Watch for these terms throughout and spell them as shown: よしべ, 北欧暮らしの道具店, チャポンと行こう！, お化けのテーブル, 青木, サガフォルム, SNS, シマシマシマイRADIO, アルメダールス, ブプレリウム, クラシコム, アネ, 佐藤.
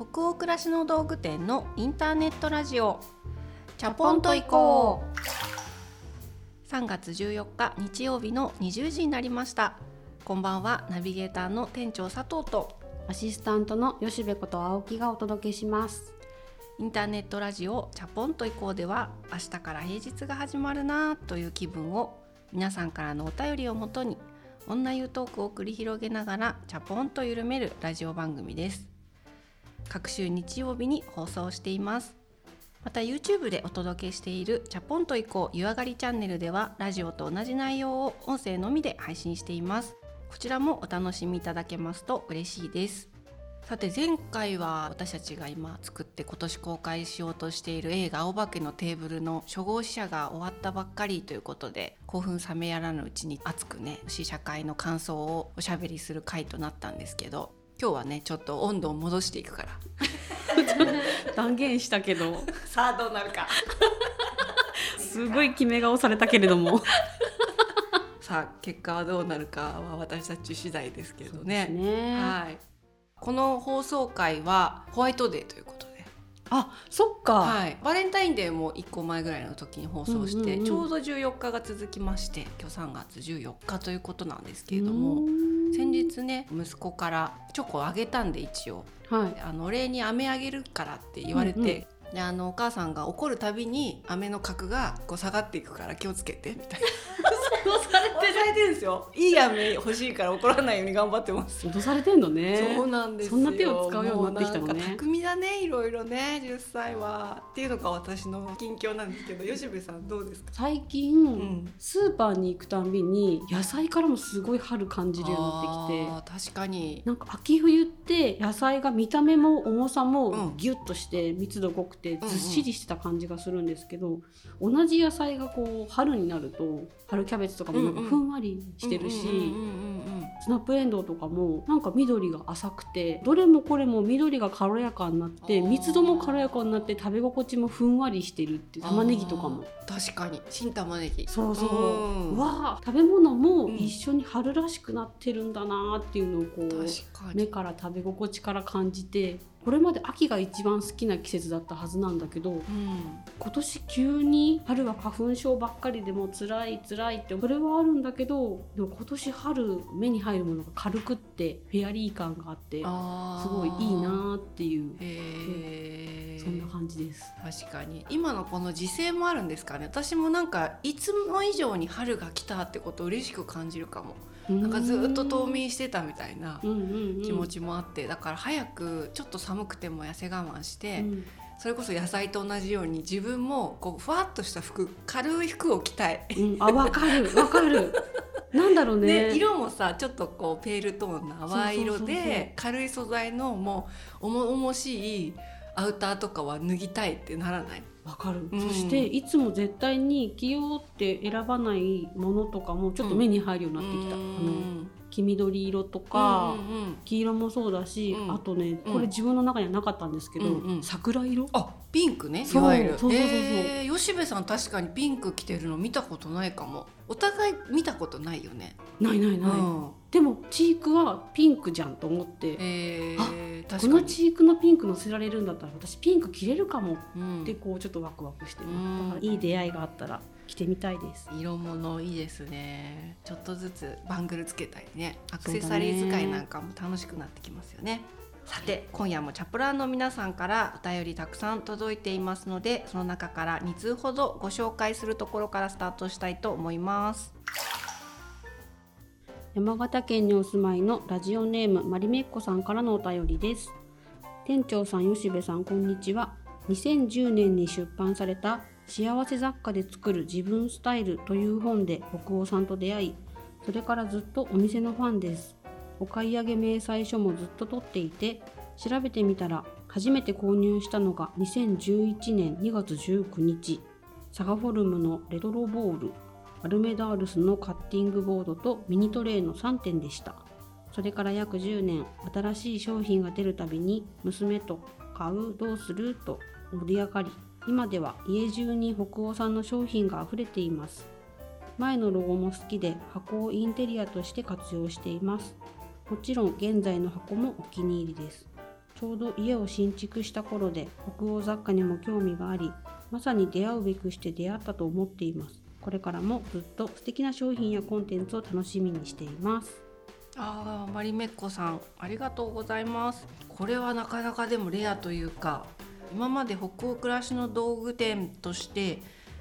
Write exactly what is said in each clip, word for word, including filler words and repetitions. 北欧暮らしの道具店のインターネットラジオチャポンと行こう。さんがつじゅうよっか日曜日のにじゅうじになりました。こんばんは。ナビゲーターの店長佐藤とアシスタントの吉部こと青木がお届けします。インターネットラジオチャポンと行こうでは、明日から平日が始まるなという気分を、皆さんからのお便りをもとに女湯トークを繰り広げながらチャポンと緩めるラジオ番組です。各週日曜日に放送しています。また YouTube でお届けしているチャポンと行こう湯上がりチャンネルでは、ラジオと同じ内容を音声のみで配信しています。こちらもお楽しみいただけますと嬉しいです。さて、前回は私たちが今作って今年公開しようとしている映画お化けのテーブルの初号試写が終わったばっかりということで、興奮冷めやらぬうちに熱くね、試写会の感想をおしゃべりする回となったんですけど、今日はねちょっと温度を戻していくから断言したけどさあどうなるかすごい決め顔されたけれどもさあ結果はどうなるかは私たち次第ですけどね。はい、この放送回はホワイトデーということで、あ、そっか、はい、バレンタインデーもいっこまえぐらいの時に放送して、うんうんうん、ちょうどじゅうよっかが続きまして、今日さんがつじゅうよっかということなんですけれども、先日ね息子からチョコをあげたんで、一応、はい、あのお礼に飴あげるからって言われて、うんうん、であのお母さんが怒るたびに飴の角がこう下がっていくから気をつけてみたいな脅されてる、脅されてるんですよ。いい飴欲しいから怒らないように頑張ってます。脅されてんのね。そうなんですよ。そんな手を使うようになってきたのね。もうなんか巧みだね、いろいろね、じゅっさいはっていうのが私の近況なんですけど、吉部さんどうですか？最近、うん、スーパーに行くたんびに野菜からもすごい春感じるようになってきて、あ、確かになんか秋冬って野菜が見た目も重さもギュッとして密度濃くてずっしりしてた感じがするんですけど、うんうん、同じ野菜がこう春になると、春キャベツとかもなんかふんわりしてるし、スナップエンドウとかもなんか緑が浅くて、どれもこれも緑が軽やかになって、密度も軽やかになって、食べ心地もふんわりしてるって。玉ねぎとかも確かに新玉ねぎ、そうそう、うん、うわ、食べ物も一緒に春らしくなってるんだなっていうのをこう、うん、目から食べ心地から感じて、これまで秋が一番好きな季節だったはずなんだけど、うん、今年急に春は花粉症ばっかりでもう辛い辛いって、それはあるんだけど、でも今年春目に入るものが軽くってフェアリー感があって、あ、すごいいいなっていう、へー、そんな感じです。確かに今のこの時勢もあるんですかね。私もなんかいつも以上に春が来たってことを嬉しく感じるかも。なんかずっと冬眠してたみたいな気持ちもあって、だから早くちょっと寒くても痩せ我慢して、うん、それこそ野菜と同じように自分もこうふわっとした服、軽い服を着たい、うん、あ、わかるわかるなんだろう ね, ね色もさ、ちょっとこうペールトーンの淡い色で、そうそうそうそう、軽い素材のもう重々しいアウターとかは脱ぎたいってならない。わかる、うん、そしていつも絶対に着ようって選ばないものとかもちょっと目に入るようになってきた、うん、あの黄緑色とか、うんうんうん、黄色もそうだし、うん、あとね、これ自分の中にはなかったんですけど、うんうん、桜色、あ、ピンクね、いわゆる。そうそうそうそう、えー、吉部さん確かにピンク着てるの見たことないかも。お互い見たことないよね。ないないない、うん、でもチークはピンクじゃんと思って、えー、あ、このチークのピンク乗せられるんだったら私ピンク着れるかもってこうちょっとワクワクしてる、うん、いい出会いがあったら着てみたいです。色物いいですね。ちょっとずつバングルつけたりね、アクセサリー使いなんかも楽しくなってきますよね。さて、今夜もチャプラーの皆さんからお便りたくさん届いていますので、その中からふたつほどご紹介するところからスタートしたいと思います。山形県にお住まいのラジオネームマリメッコさんからのお便りです。店長さん、吉部さん、こんにちは。にせんじゅうねんに出版された幸せ雑貨で作る自分スタイルという本で北欧さんと出会い、それからずっとお店のファンです。お買い上げ明細書もずっと取っていて、調べてみたら初めて購入したのがにせんじゅういちねんにがつじゅうくにち、サガフォルムのレトロボール、アルメダールスのカッティングボードとミニトレイのさんてんでした。それから約じゅうねん、新しい商品が出るたびに娘と買う、どうすると盛り上がり、今では家中に北欧産の商品があふれています。前のロゴも好きで箱をインテリアとして活用しています。もちろん現在の箱もお気に入りです。ちょうど家を新築した頃で北欧雑貨にも興味があり、まさに出会うべくして出会ったと思っています。これからもずっと素敵な商品やコンテンツを楽しみにしています。あー、マリメッコさん、ありがとうございます。これはなかなかでもレアというか、今まで北欧暮らしの道具店として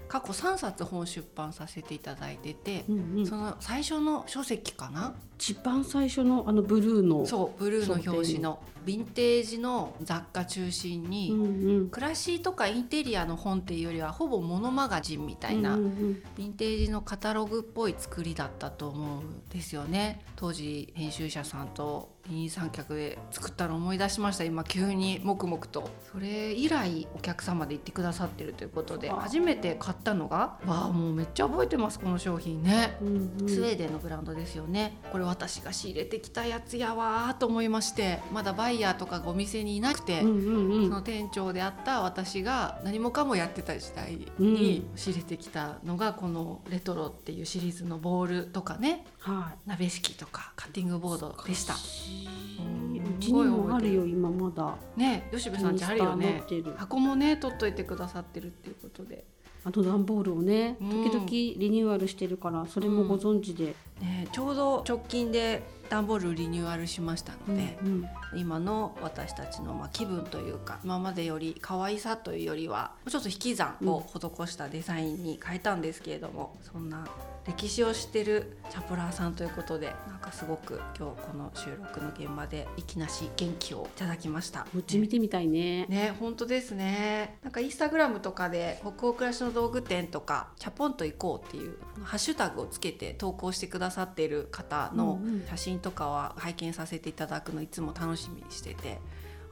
過去さんさつ本出版させていただいてて、うんうん、その最初の書籍かな、一番最初のあのブルーの、そうブルーの表紙のヴィンテージの雑貨中心に、うんうん、暮らしとかインテリアの本っていうよりはほぼモノマガジンみたいな、うんうん、ヴィンテージのカタログっぽい作りだったと思うんですよね。当時編集者さんと二人三脚で作ったの思い出しました。今急に黙々と。それ以来お客様で行ってくださってるということで、初めて買ったのが、わあもうめっちゃ覚えてますこの商品ね、うんうん、スウェーデンのブランドですよね。これ私が仕入れてきたやつやわと思いまして、まだバイヤーとかがお店にいなくて、うんうんうん、その店長であった私が何もかもやってた時代に仕入れてきたのが、このレトロっていうシリーズのボールとかね、はい、鍋敷きとかカッティングボードでした。うちにもあるよ今まだね。吉部さん家あるよね。箱もね取っといてくださってるっていうことで、あと段ボールをね時々リニューアルしてるから、うん、それもご存知で、うんね、ちょうど直近で段ボールリニューアルしましたので、うんうん、今の私たちのまあ気分というか、今までより可愛さというよりはちょっと引き算を施したデザインに変えたんですけれども、うん、そんな歴史を知ってるチャプラーさんということで、なんかすごく今日この収録の現場で息なし元気をいただきました。こっち見てみたいね。ね、本当ですね。なんかインスタグラムとかで北欧暮らしの道具店とかチャポンと行こうっていうハッシュタグをつけて投稿してくださっている方の写真とかは拝見させていただくのいつも楽しみにしてて、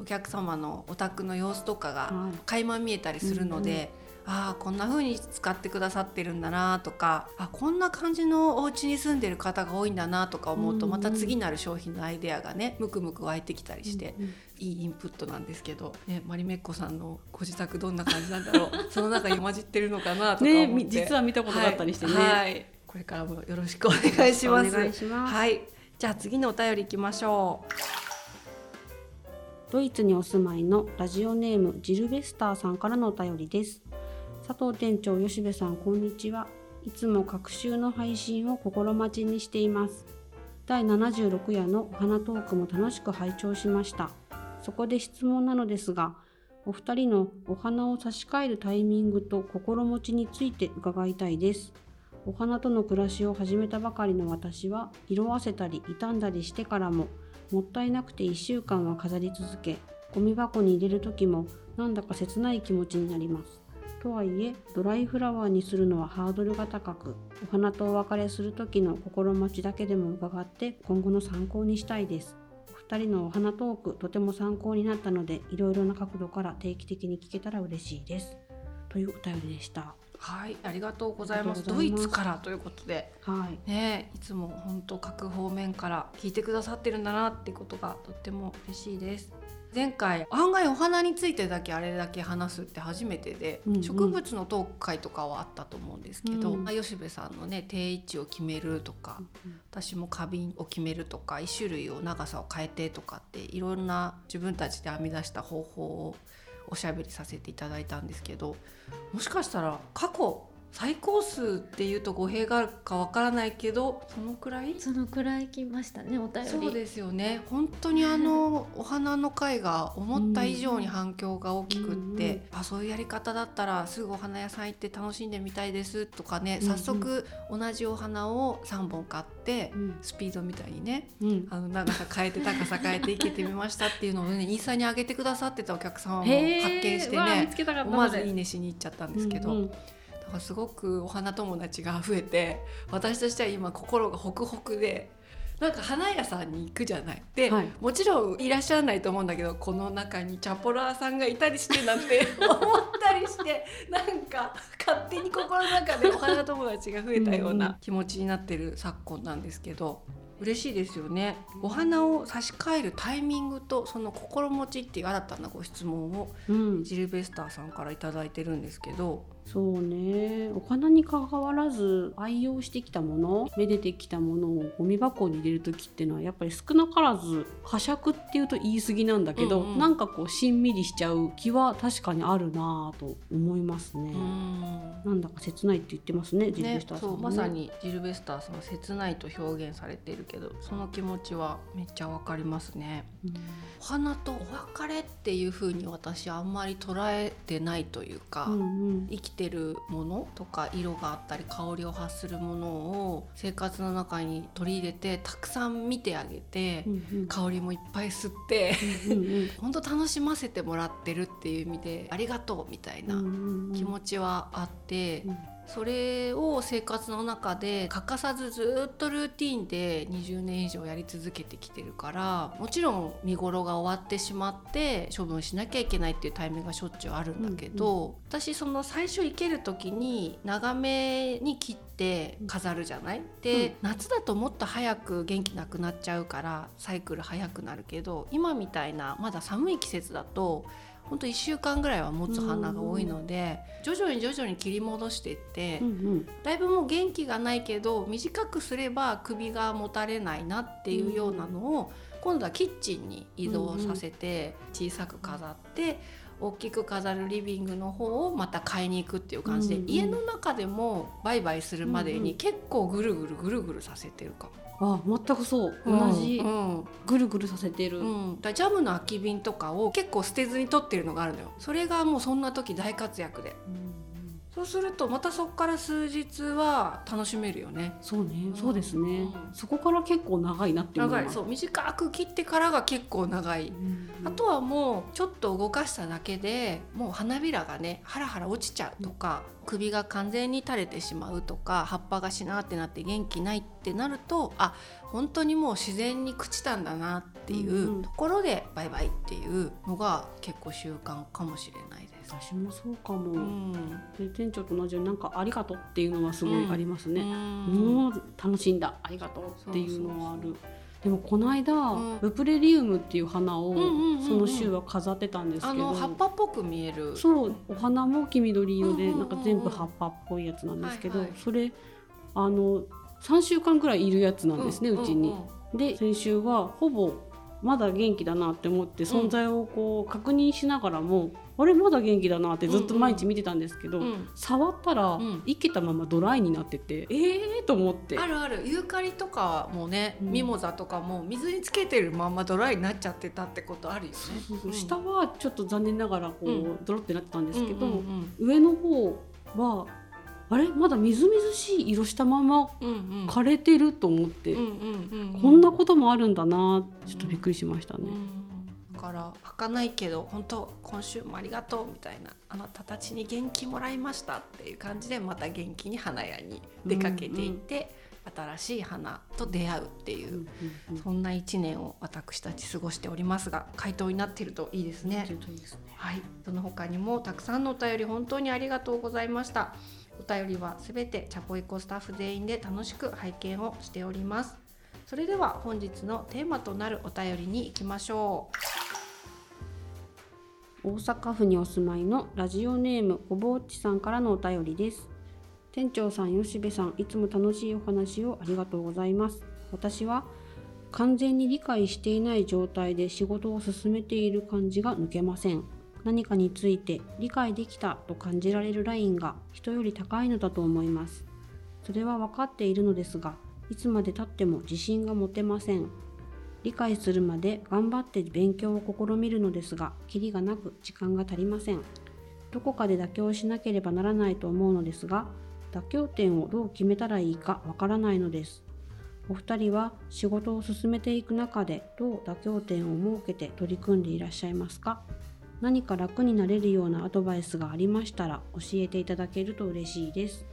お客様のお宅の様子とかが垣間見えたりするので、うんうん、ああこんな風に使ってくださってるんだなとか、あこんな感じのお家に住んでる方が多いんだなとか思うと、また次なる商品のアイデアがねムクムク湧いてきたりして、うんうん、いいインプットなんですけど、ね、マリメッコさんのご自宅どんな感じなんだろうその中に混じってるのかなとか思って、ね、実は見たことだったりしてね、はいはい、これからもよろしくお願いします。お願いします、はい、じゃあ次のお便りいきましょう。ドイツにお住まいのラジオネームジルベスターさんからのお便りです。佐藤店長、吉部さん、こんにちは。いつも各週の配信を心待ちにしています。だいななじゅうろく夜のお花トークも楽しく拝聴しました。そこで質問なのですが、お二人のお花を差し替えるタイミングと心持ちについて伺いたいです。お花との暮らしを始めたばかりの私は、色あせたり傷んだりしてからも、もったいなくていっしゅうかんは飾り続け、ゴミ箱に入れる時もなんだか切ない気持ちになります。とはいえドライフラワーにするのはハードルが高く、お花とお別れする時の心持ちだけでも伺って今後の参考にしたいです。お二人のお花トークとても参考になったので、いろいろな角度から定期的に聞けたら嬉しいです、というお便りでした。はい、ありがとうございます。ドイツからということで、はいね、いつも本当各方面から聞いてくださってるんだなってことがとっても嬉しいです。前回案外お花についてだけあれだけ話すって初めてで、うんうん、植物のトーク会とかはあったと思うんですけど、うん、吉部さんのね定位置を決めるとか、うんうん、私も花瓶を決めるとか一種類を長さを変えてとかっていろんな自分たちで編み出した方法をおしゃべりさせていただいたんですけど、もしかしたら過去最高数っていうと語弊があるかわからないけど、そのくらいそのくらい来ましたね、お便り。そうですよね。本当にあのお花の会が思った以上に反響が大きくって、うん、あそういうやり方だったらすぐお花屋さん行って楽しんでみたいですとかね、早速同じお花をさんぼん買って、うん、スピードみたいにね、うん、あの長さ変えて高さ変えていけてみましたっていうのを、ね、インスタに上げてくださってたお客様も発見してね、思わずいいねしに行っちゃったんですけど、うんうん、すごくお花友達が増えて、私としては今心がホクホクで、なんか花屋さんに行くじゃないで、はい、もちろんいらっしゃらないと思うんだけど、この中にチャポラーさんがいたりしてなんて思ったりしてなんか勝手に心の中でお花友達が増えたような気持ちになってる昨今なんですけど、嬉しいですよね。お花を差し替えるタイミングとその心持ちっていう新たなご質問をジルベスターさんからいただいてるんですけど、そうね、お花に関わらず愛用してきたもの、めでてきたものをゴミ箱に入れる時ってのはやっぱり少なからず呵責っていうと言い過ぎなんだけど、うんうん、なんかこうしんみりしちゃう気は確かにあるなと思いますね。うん、なんだか切ないって言ってますね、ジルベスターさんもね。ね、そう、まさにジルベスターさんは切ないと表現されているけど、その気持ちはめっちゃわかりますね、うん、お花とお別れっていう風に私あんまり捉えてないというか、うんうん、生きてるものとか色があったり香りを発するものを生活の中に取り入れてたくさん見てあげて、うんうん、香りもいっぱい吸って本当、うんうん、楽しませてもらってるっていう意味でありがとうみたいな気持ちはあって、うんうんうん、それを生活の中で欠かさずずっとルーティーンでにじゅうねんいじょうやり続けてきてるから、もちろん見頃が終わってしまって処分しなきゃいけないっていうタイミングがしょっちゅうあるんだけど、うんうん、私その最初生ける時に長めに切って飾るじゃないで、うん、夏だともっと早く元気なくなっちゃうからサイクル早くなるけど、今みたいなまだ寒い季節だと本当いっしゅうかんぐらいは持つ花が多いので、徐々に徐々に切り戻していって、うんうん、だいぶもう元気がないけど短くすれば首がもたれないなっていうようなのを、今度はキッチンに移動させて小さく飾って大きく飾るリビングの方をまた買いに行くっていう感じで、家の中でも売買するまでに結構ぐるぐるぐるぐるさせてるかも。あ、全くそう、同じ、うんうん、ぐるぐるさせてる、うん、だジャムの空き瓶とかを結構捨てずに取ってるのがあるのよ。それがもうそんな時大活躍で、うん、そうするとまたそこから数日は楽しめるよね。そうね、うん、そうですね、うん、そこから結構長いなって思います。長い、そう、短く切ってからが結構長い、うん、あとはもうちょっと動かしただけでもう花びらがねハラハラ落ちちゃうとか、うん、首が完全に垂れてしまうとか、葉っぱがしなってなって元気ないってなると、あ、本当にもう自然に朽ちたんだなっていうところでバイバイっていうのが結構習慣かもしれないです。私もそうかも、うん、で店長と同じようになんかありがとうっていうのはすごいありますね、うんうん、もう楽しんだありがとうっていうのはある。そうそうそう、でもこの間、うん、ブプレリウムっていう花を、うんうんうんうん、その週は飾ってたんですけど、あの葉っぱっぽく見える、そう、お花も黄緑色で、うんうんうんうん、なんか全部葉っぱっぽいやつなんですけど、はいはい、それあのさんしゅうかんくらいいるやつなんですね、うん、うちに、うんうん、で先週はほぼまだ元気だなって思って存在をこう確認しながらも、うん、あれまだ元気だなってずっと毎日見てたんですけど、うんうん、触ったら生けたままドライになってて、うん、えーと思って。あるある、ユーカリとかもね、ミモザとかも水につけてるままドライになっちゃってたってことあるよね、うん、下はちょっと残念ながらこう、うん、ドロってなってたんですけど、うんうんうん、上の方はあれまだみずみずしい色したまま枯れてると思って、こんなこともあるんだな、ちょっとびっくりしましたね、うんうん、だから儚いけど本当今週もありがとうみたいな、あなたたちに元気もらいましたっていう感じで、また元気に花屋に出かけていって、うんうん、新しい花と出会うっていう、うんうんうん、そんないちねんを私たち過ごしておりますが、回答になっているといいですね。はい、その他にもたくさんのお便り本当にありがとうございました。お便りはすべてチャポエコスタッフ全員で楽しく拝見をしております。それでは本日のテーマとなるお便りに行きましょう。大阪府にお住まいのラジオネームおぼっちさんからのお便りです。店長さん、吉部さん、いつも楽しいお話をありがとうございます。私は完全に理解していない状態で仕事を進めている感じが抜けません。何かについて理解できたと感じられるラインが人より高いのだと思います。それは分かっているのですが、いつまで経っても自信が持てません。理解するまで頑張って勉強を試みるのですが、キリがなく時間が足りません。どこかで妥協しなければならないと思うのですが、妥協点をどう決めたらいいかわからないのです。お二人は仕事を進めていく中でどう妥協点を設けて取り組んでいらっしゃいますか？何か楽になれるようなアドバイスがありましたら教えていただけると嬉しいです。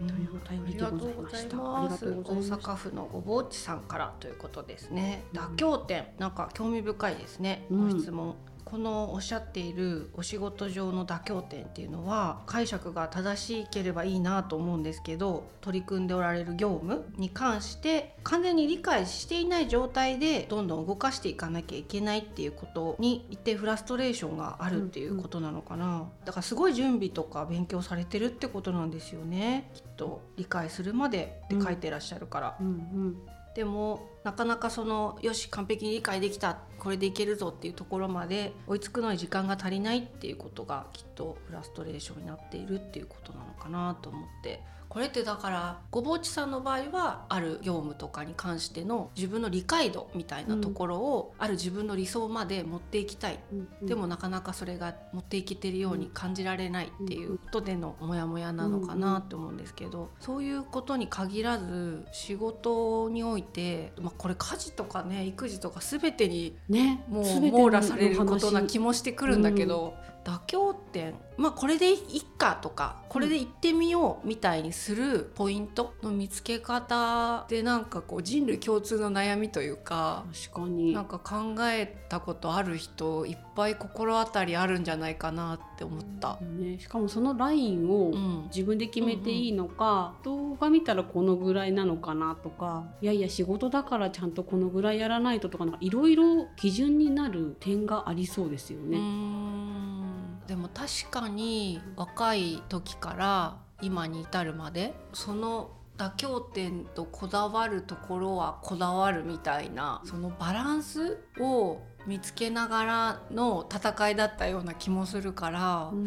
うん、というお便りでございました。大阪府のごぼうちさんからということですね。妥協点、なんか興味深いですね。ご質問このおっしゃっているお仕事上の妥協点っていうのは解釈が正しければいいなと思うんですけど、取り組んでおられる業務に関して完全に理解していない状態でどんどん動かしていかなきゃいけないっていうことに一定フラストレーションがあるっていうことなのかな。だからすごい準備とか勉強されてるってことなんですよね、きっと。理解するまでって書いてらっしゃるから、うんうんうん、でもなかなかそのよし完璧に理解できたこれでいけるぞっていうところまで追いつくのに時間が足りないっていうことがきっとフラストレーションになっているっていうことなのかなと思って、これってだからごぼうちさんの場合はある業務とかに関しての自分の理解度みたいなところを、うん、ある自分の理想まで持っていきたい、うんうん、でもなかなかそれが持っていけてるように感じられないっていうことでのモヤモヤなのかなと思うんですけど、そういうことに限らず仕事において、まあ、これ家事とかね育児とか全てにね、もう網羅されることな気もしてくるんだけど、うん、妥協点、まあ、これでいっかとかこれで行ってみようみたいにするポイントの見つけ方で、なんかこう人類共通の悩みというか、確かになんか考えたことある人いっぱい心当たりあるんじゃないかなって思った、うんね、しかもそのラインを自分で決めていいのか、うんうんうん、動画見たらこのぐらいなのかなとか、いやいや仕事だからちゃんとこのぐらいやらないととか、いろいろ基準になる点がありそうですよね。うーん、でも確かに若い時から今に至るまでその妥協点とこだわるところはこだわるみたいな、そのバランスを見つけながらの戦いだったような気もするから、うん、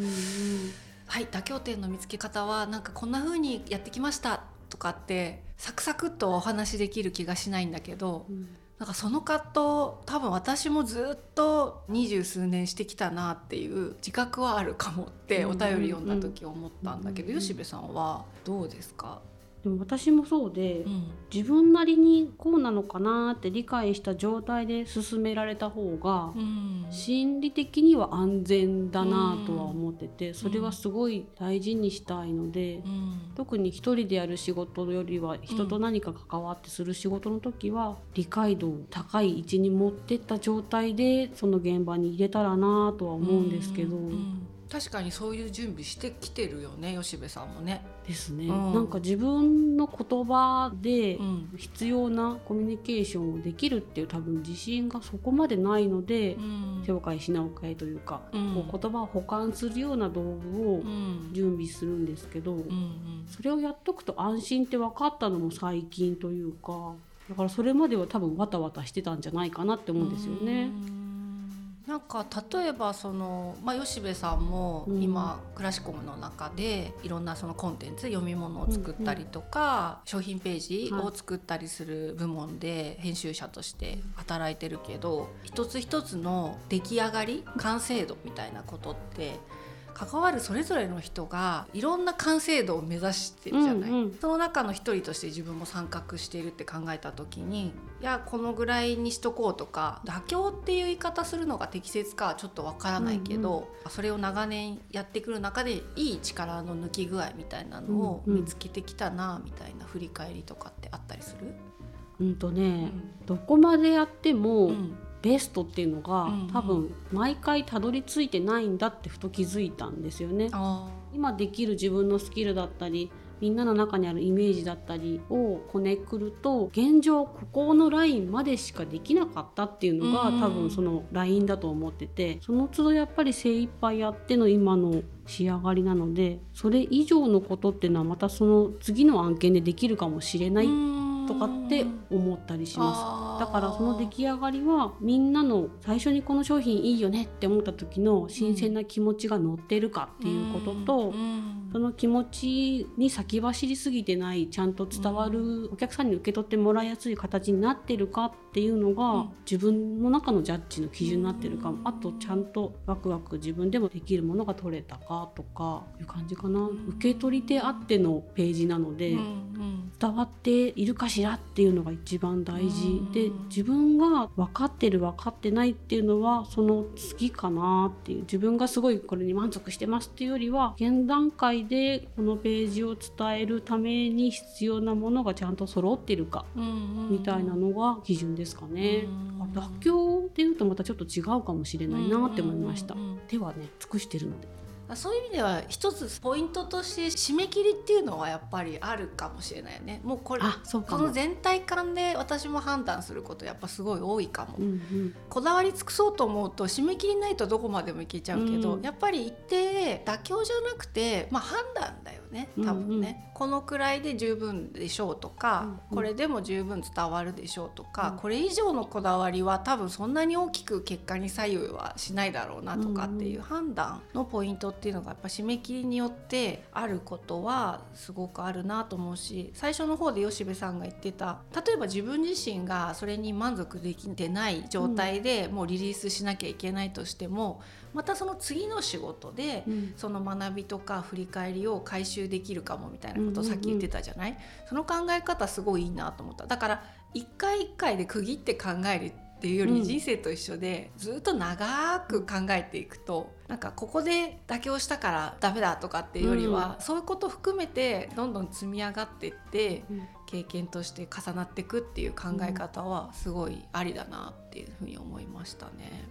はい、妥協点の見つけ方はなんかこんな風にやってきましたとかってサクサクっとお話できる気がしないんだけど、うんなんかその葛藤多分私もずっと二十数年してきたなっていう自覚はあるかもってお便り読んだ時思ったんだけど、吉部さんはどうですか？でも私もそうで、うん、自分なりにこうなのかなって理解した状態で進められた方が、うん、心理的には安全だなとは思ってて、それはすごい大事にしたいので、うん、特に一人でやる仕事よりは人と何か関わってする仕事の時は理解度を高い位置に持ってった状態でその現場に入れたらなとは思うんですけど、うんうん確かにそういう準備してきてるよね、吉部さんもね。ですね、うん、なんか自分の言葉で必要なコミュニケーションをできるっていう多分自信がそこまでないので、うん、手を変え品を変えというか、うん、こう言葉を補完するような道具を準備するんですけど、うんうん、それをやっとくと安心って分かったのも最近というか、だからそれまでは多分わたわたしてたんじゃないかなって思うんですよね、うんなんか例えばその、まあ、吉部さんも今、うん、クラシコムの中でいろんなそのコンテンツ読み物を作ったりとか、うんうん、商品ページを作ったりする部門で編集者として働いてるけど、はい、一つ一つの出来上がり完成度みたいなことって関わるそれぞれの人がいろんな完成度を目指してるじゃない、うんうん、その中の一人として自分も参画しているって考えた時に、いやこのぐらいにしとこうとか妥協っていう言い方するのが適切かはちょっとわからないけど、うんうん、それを長年やってくる中でいい力の抜き具合みたいなのを見つけてきたなみたいな振り返りとかってあったりする？うんとね、うん、どこまでやっても、うんベストっていうのが、うんうん、多分毎回たどり着いてないんだってふと気づいたんですよね。あ今できる自分のスキルだったりみんなの中にあるイメージだったりをこねくると、現状ここのラインまでしかできなかったっていうのが、うん、多分そのラインだと思ってて、その都度やっぱり精一杯やっての今の仕上がりなので、それ以上のことっていうのはまたその次の案件でできるかもしれない、うんとかって思ったりします。だからその出来上がりはみんなの最初にこの商品いいよねって思った時の新鮮な気持ちが乗ってるかっていうことと、うん、その気持ちに先走りすぎてないちゃんと伝わるお客さんに受け取ってもらいやすい形になってるかっていうのが自分の中のジャッジの基準になってるか、あとちゃんとワクワク自分でもできるものが取れたかとかいう感じかな。受け取り手あってのページなので伝わっているかしらっていうのが一番大事で、で、自分が分かってる分かってないっていうのはその次かなっていう、自分がすごいこれに満足してますっていうよりは、現段階でこのページを伝えるために必要なものがちゃんと揃ってるかみたいなのが基準ですかね。妥協っていうとまたちょっと違うかもしれないなって思いました。手はね尽くしてるので、そういう意味では一つポイントとして締め切りっていうのはやっぱりあるかもしれないよね。もうこれ、この全体感で私も判断することやっぱすごい多いかも、うんうん、こだわり尽くそうと思うと締め切りないとどこまでもいけちゃうけど、うん、やっぱり一定妥協じゃなくて、まあ、判断だよね多分ね、うんうん、このくらいで十分でしょうとか、うんうん、これでも十分伝わるでしょうとか、うん、これ以上のこだわりは多分そんなに大きく結果に左右はしないだろうなとかっていう判断のポイントっていうのがやっぱ締め切りによってあることはすごくあるなと思うし、最初の方で吉部さんが言ってた、例えば自分自身がそれに満足できてない状態でもうリリースしなきゃいけないとしても、またその次の仕事でその学びとか振り返りを回収できるかもみたいなことをさっき言ってたじゃない。その考え方すごいいいなと思った。だから一回一回で区切って考えるっていうより、人生と一緒でずっと長く考えていくと、なんかここで妥協したからダメだとかっていうよりは、うん、そういうこと含めてどんどん積み上がっていって、うん、経験として重なっていくっていう考え方はすごいありだなっていうふうに思いましたね。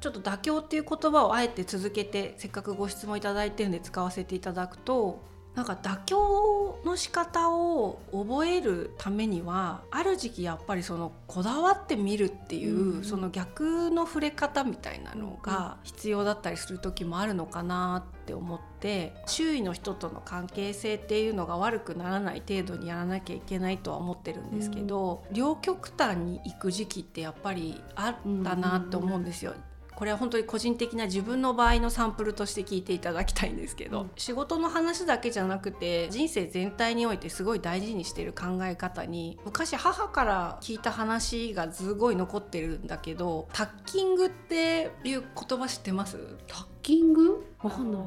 ちょっと妥協っていう言葉をあえて続けて、せっかくご質問いただいてるんで使わせていただくと、なんか妥協の仕方を覚えるためには、ある時期やっぱりそのこだわってみるっていうその逆の触れ方みたいなのが必要だったりする時もあるのかなって思って、周囲の人との関係性っていうのが悪くならない程度にやらなきゃいけないとは思ってるんですけど、両極端に行く時期ってやっぱりあったなって思うんですよ。これは本当に個人的な自分の場合のサンプルとして聞いていただきたいんですけど、うん、仕事の話だけじゃなくて人生全体においてすごい大事にしている考え方に、昔母から聞いた話がすごい残ってるんだけど、タッキングっていう言葉知ってます？タッキング？わかんない。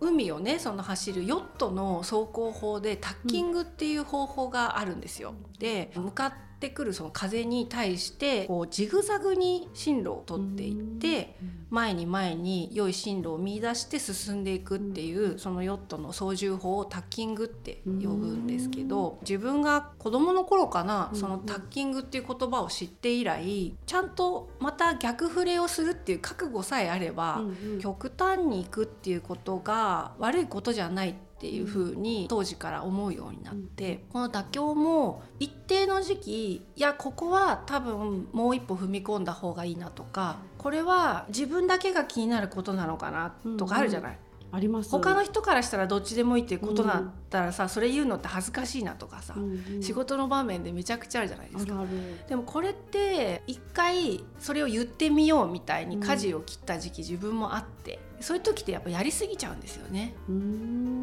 海をね、その走るヨットの走行法でタッキングっていう方法があるんですよ、うん、で向かってってくるその風に対してこうジグザグに進路を取っていって、前に前に良い進路を見出して進んでいくっていうそのヨットの操縦法をタッキングって呼ぶんですけど、自分が子どもの頃かな、そのタッキングっていう言葉を知って以来、ちゃんとまた逆触れをするっていう覚悟さえあれば、極端に行くっていうことが悪いことじゃないっていう風に当時から思うようになって、うん、この妥協も一定の時期、いやここは多分もう一歩踏み込んだ方がいいなとか、これは自分だけが気になることなのかなとかあるじゃない、うんうんあります。他の人からしたらどっちでもいいっていうことだったらさ、うん、それ言うのって恥ずかしいなとかさ、うんうん、仕事の場面でめちゃくちゃあるじゃないですか。でもこれって一回それを言ってみようみたいに舵を切った時期、うん、自分もあって、そういう時ってやっぱやりすぎちゃうんですよね。うーん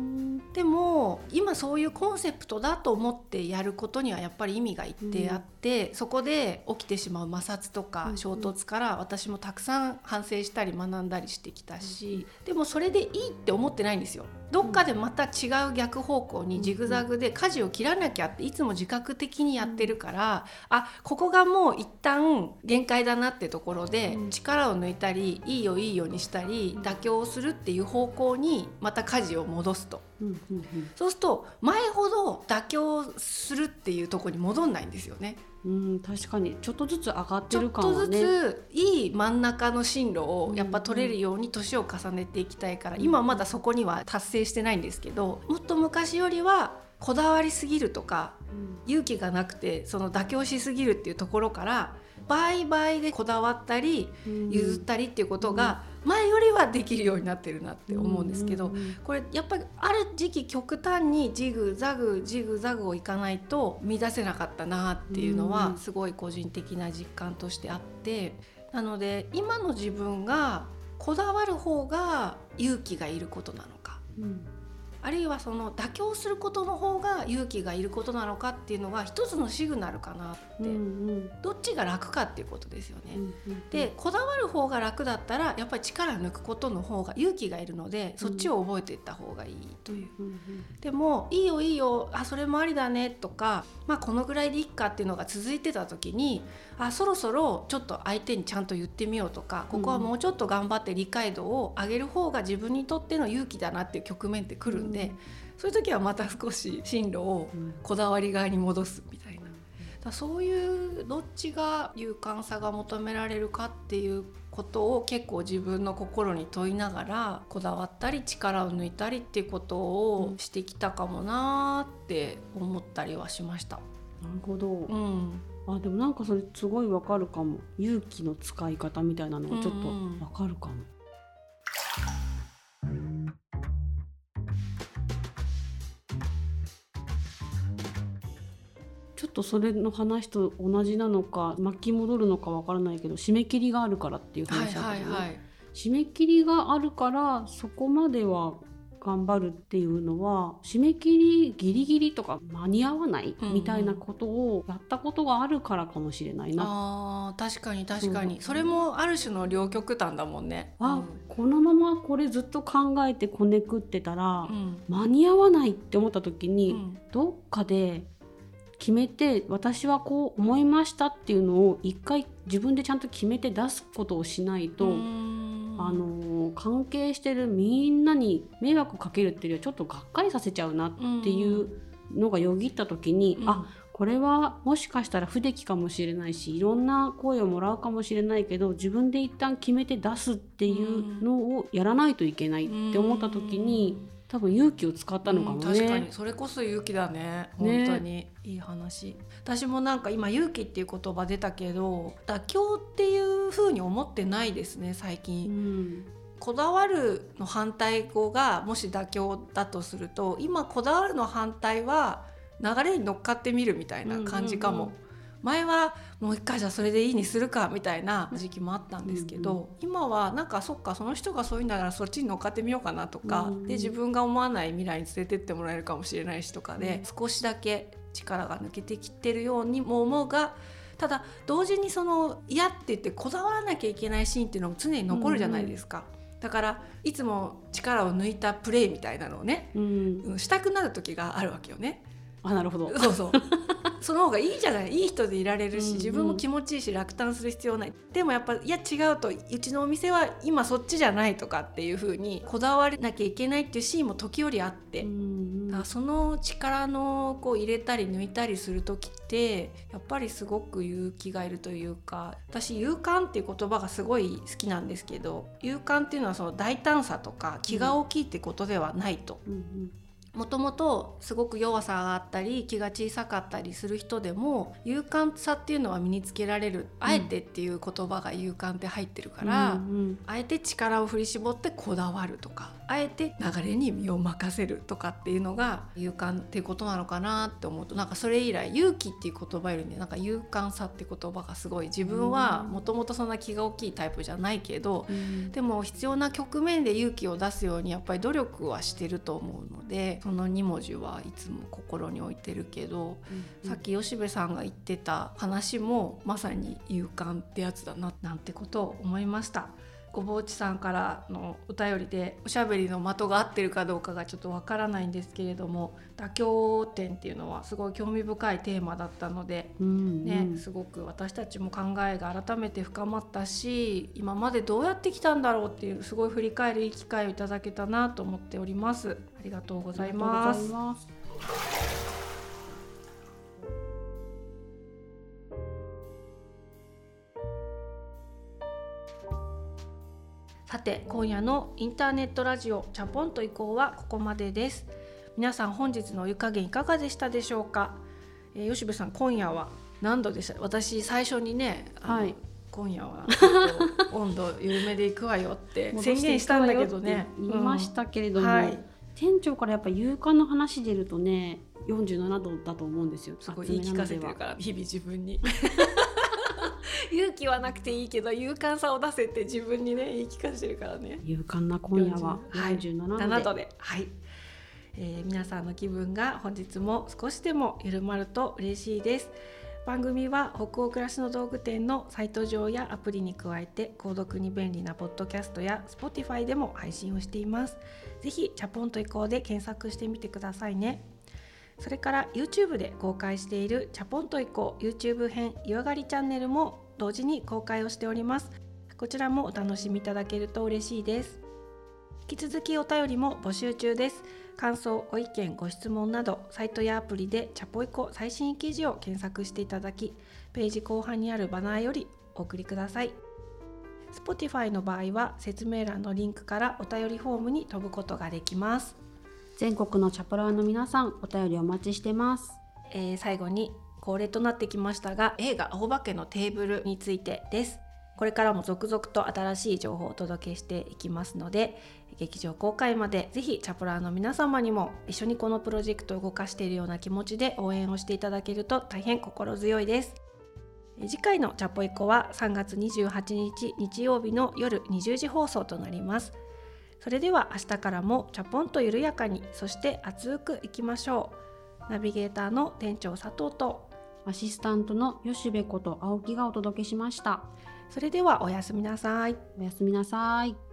でも今そういうコンセプトだと思ってやることにはやっぱり意味が一定あって、うん、そこで起きてしまう摩擦とか衝突から私もたくさん反省したり学んだりしてきたし、うん、でもそれでいいって思ってないんですよ。どっかでまた違う逆方向にジグザグで舵を切らなきゃっていつも自覚的にやってるから、あ、ここがもう一旦限界だなってところで力を抜いたり、いいよいいよにしたり妥協するっていう方向にまた舵を戻すと、そうすると前ほど妥協するっていうところに戻んないんですよね。うん、確かにちょっとずつ上がってる感はね、ちょっとずついい真ん中の進路をやっぱ取れるように年を重ねていきたいから、今まだそこには達成してないんですけど、もっと昔よりはこだわりすぎるとか、勇気がなくてその妥協しすぎるっていうところから倍々でこだわったり譲ったりっていうことが前よりはできるようになってるなって思うんですけど、これやっぱりある時期極端にジグザグジグザグをいかないと見出せなかったなっていうのはすごい個人的な実感としてあって、なので今の自分がこだわる方が勇気がいることなのか、あるいはその妥協することの方が勇気がいることなのかっていうのは一つのシグナルかなって、うんうん、どっちが楽かっていうことですよね、うんうんうん、でこだわる方が楽だったらやっぱり力抜くことの方が勇気がいるのでそっちを覚えていった方がいいという、うんうんうん、でもいいよいいよあそれもありだねとか、まあ、このぐらいでいいかっていうのが続いてた時にあそろそろちょっと相手にちゃんと言ってみようとかここはもうちょっと頑張って理解度を上げる方が自分にとっての勇気だなっていう局面ってくるんで、うん、そういう時はまた少し進路をこだわり側に戻すみたいな、だそういうどっちが勇敢さが求められるかっていうことを結構自分の心に問いながらこだわったり力を抜いたりっていうことをしてきたかもなって思ったりはしました。なるほど、うん、あでもなんかそれすごいわかるかも。勇気の使い方みたいなのがちょっとわかるかも、うんうんとそれの話と同じなのか巻き戻るのかわからないけど締め切りがあるからっていう話だったよね、はいはいはい、締め切りがあるからそこまでは頑張るっていうのは締め切りギリギリとか間に合わないみたいなことをやったことがあるからかもしれないな、うん、あ確かに確かに、うん、それもある種の両極端だもんね。あ、うん、このままこれずっと考えてこねくってたら、うん、間に合わないって思った時に、うん、どっかで決めて私はこう思いましたっていうのを一回自分でちゃんと決めて出すことをしないと、あの関係してるみんなに迷惑かけるっていうよりはちょっとがっかりさせちゃうなっていうのがよぎった時に、うん、あこれはもしかしたら不出来かもしれないしいろんな声をもらうかもしれないけど自分で一旦決めて出すっていうのをやらないといけないって思った時に多分勇気を使ったのかもね、うん、確かにそれこそ勇気だね本当に、ね、いい話。私もなんか今勇気っていう言葉出たけど妥協っていう風に思ってないですね最近、うん、こだわるの反対語がもし妥協だとすると今こだわるの反対は流れに乗っかってみるみたいな感じかも、うんうんうん、前はもう一回じゃあそれでいいにするかみたいな時期もあったんですけど、うんうん、今はなんかそっかその人がそういうんだからそっちに乗っかってみようかなとか、うんうん、で自分が思わない未来に連れてってもらえるかもしれないしとかで、うん、少しだけ力が抜けてきてるようにも思うがただ同時にその嫌って言ってこだわらなきゃいけないシーンっていうのも常に残るじゃないですか、うんうんだからいつも力を抜いたプレイみたいなのをね、うん、したくなる時があるわけよね。あ、なるほど。そうそうその方がいいじゃない。いい人でいられるし自分も気持ちいいし落胆する必要ない、うんうん、でもやっぱいや違うとうちのお店は今そっちじゃないとかっていう風にこだわらなきゃいけないっていうシーンも時折あって、うん、だからその力のこう入れたり抜いたりする時ってやっぱりすごく勇気がいるというか私勇敢っていう言葉がすごい好きなんですけど勇敢っていうのはその大胆さとか気が大きいってことではないと、うんうんうんもともとすごく弱さがあったり気が小さかったりする人でも勇敢さっていうのは身につけられる、うん、あえてっていう言葉が勇敢って入ってるから、うんうん、あえて力を振り絞ってこだわるとかあえて流れに身を任せるとかっていうのが勇敢っていうことなのかなって思うとなんかそれ以来勇気っていう言葉よりねなんか勇敢さって言葉がすごい自分はもともとそんな気が大きいタイプじゃないけど、うん、でも必要な局面で勇気を出すようにやっぱり努力はしてると思うのでそのに文字はいつも心に置いてるけど、うん、さっき吉部さんが言ってた話もまさに勇敢ってやつだななんてことを思いました。ごぼうちさんからのお便りでおしゃべりの的が合ってるかどうかがちょっとわからないんですけれども妥協点っていうのはすごい興味深いテーマだったので、うんうんね、すごく私たちも考えが改めて深まったし今までどうやってきたんだろうっていうすごい振り返るいい機会をいただけたなと思っております。ありがとうございます。さて今夜のインターネットラジオちゃぽんと移行はここまでです。皆さん本日のお湯加減いかがでしたでしょうか、えー、吉部さん今夜は何度でした？私最初にね、はい、今夜は温度緩めでいくわよって宣言したんだけどね言いましたけれども、うんはい、店長からやっぱ勇敢の話出るとねよんじゅうななどだと思うんですよ。すごい言い聞かせてるから日々自分に勇気はなくていいけど勇敢さを出せって自分にね言い聞かせてるからね勇敢な今夜はよんじゅうななどで、はい、ななどで、はいえー、皆さんの気分が本日も少しでも緩まると嬉しいです。番組は北欧暮らしの道具店のサイト上やアプリに加えて、購読に便利なポッドキャストや スポティファイ でも配信をしています。ぜひチャポンと移行で検索してみてくださいね。それから ユーチューブ で公開しているチャポンと移行 ユーチューブ 編湯上がりチャンネルも同時に公開をしております。こちらもお楽しみいただけると嬉しいです。引き続きお便りも募集中です。感想、ご意見、ご質問など、サイトやアプリでチャポイコ最新記事を検索していただき、ページ後半にあるバナーよりお送りください。スポティファイ の場合は説明欄のリンクからお便りフォームに飛ぶことができます。全国のチャポラーの皆さん、お便りお待ちしてます。えー、最後に恒例となってきましたが、映画青化けのテーブルについてです。これからも続々と新しい情報をお届けしていきますので、劇場公開までぜひチャポラーの皆様にも一緒にこのプロジェクトを動かしているような気持ちで応援をしていただけると大変心強いです。次回のチャポイコはさんがつにじゅうはちにち日曜日の夜にじゅうじ放送となります。それでは明日からもチャポンと緩やかに、そして熱くいきましょう。ナビゲーターの店長佐藤とアシスタントの吉部こと青木がお届けしました。それではおやすみなさい。おやすみなさい。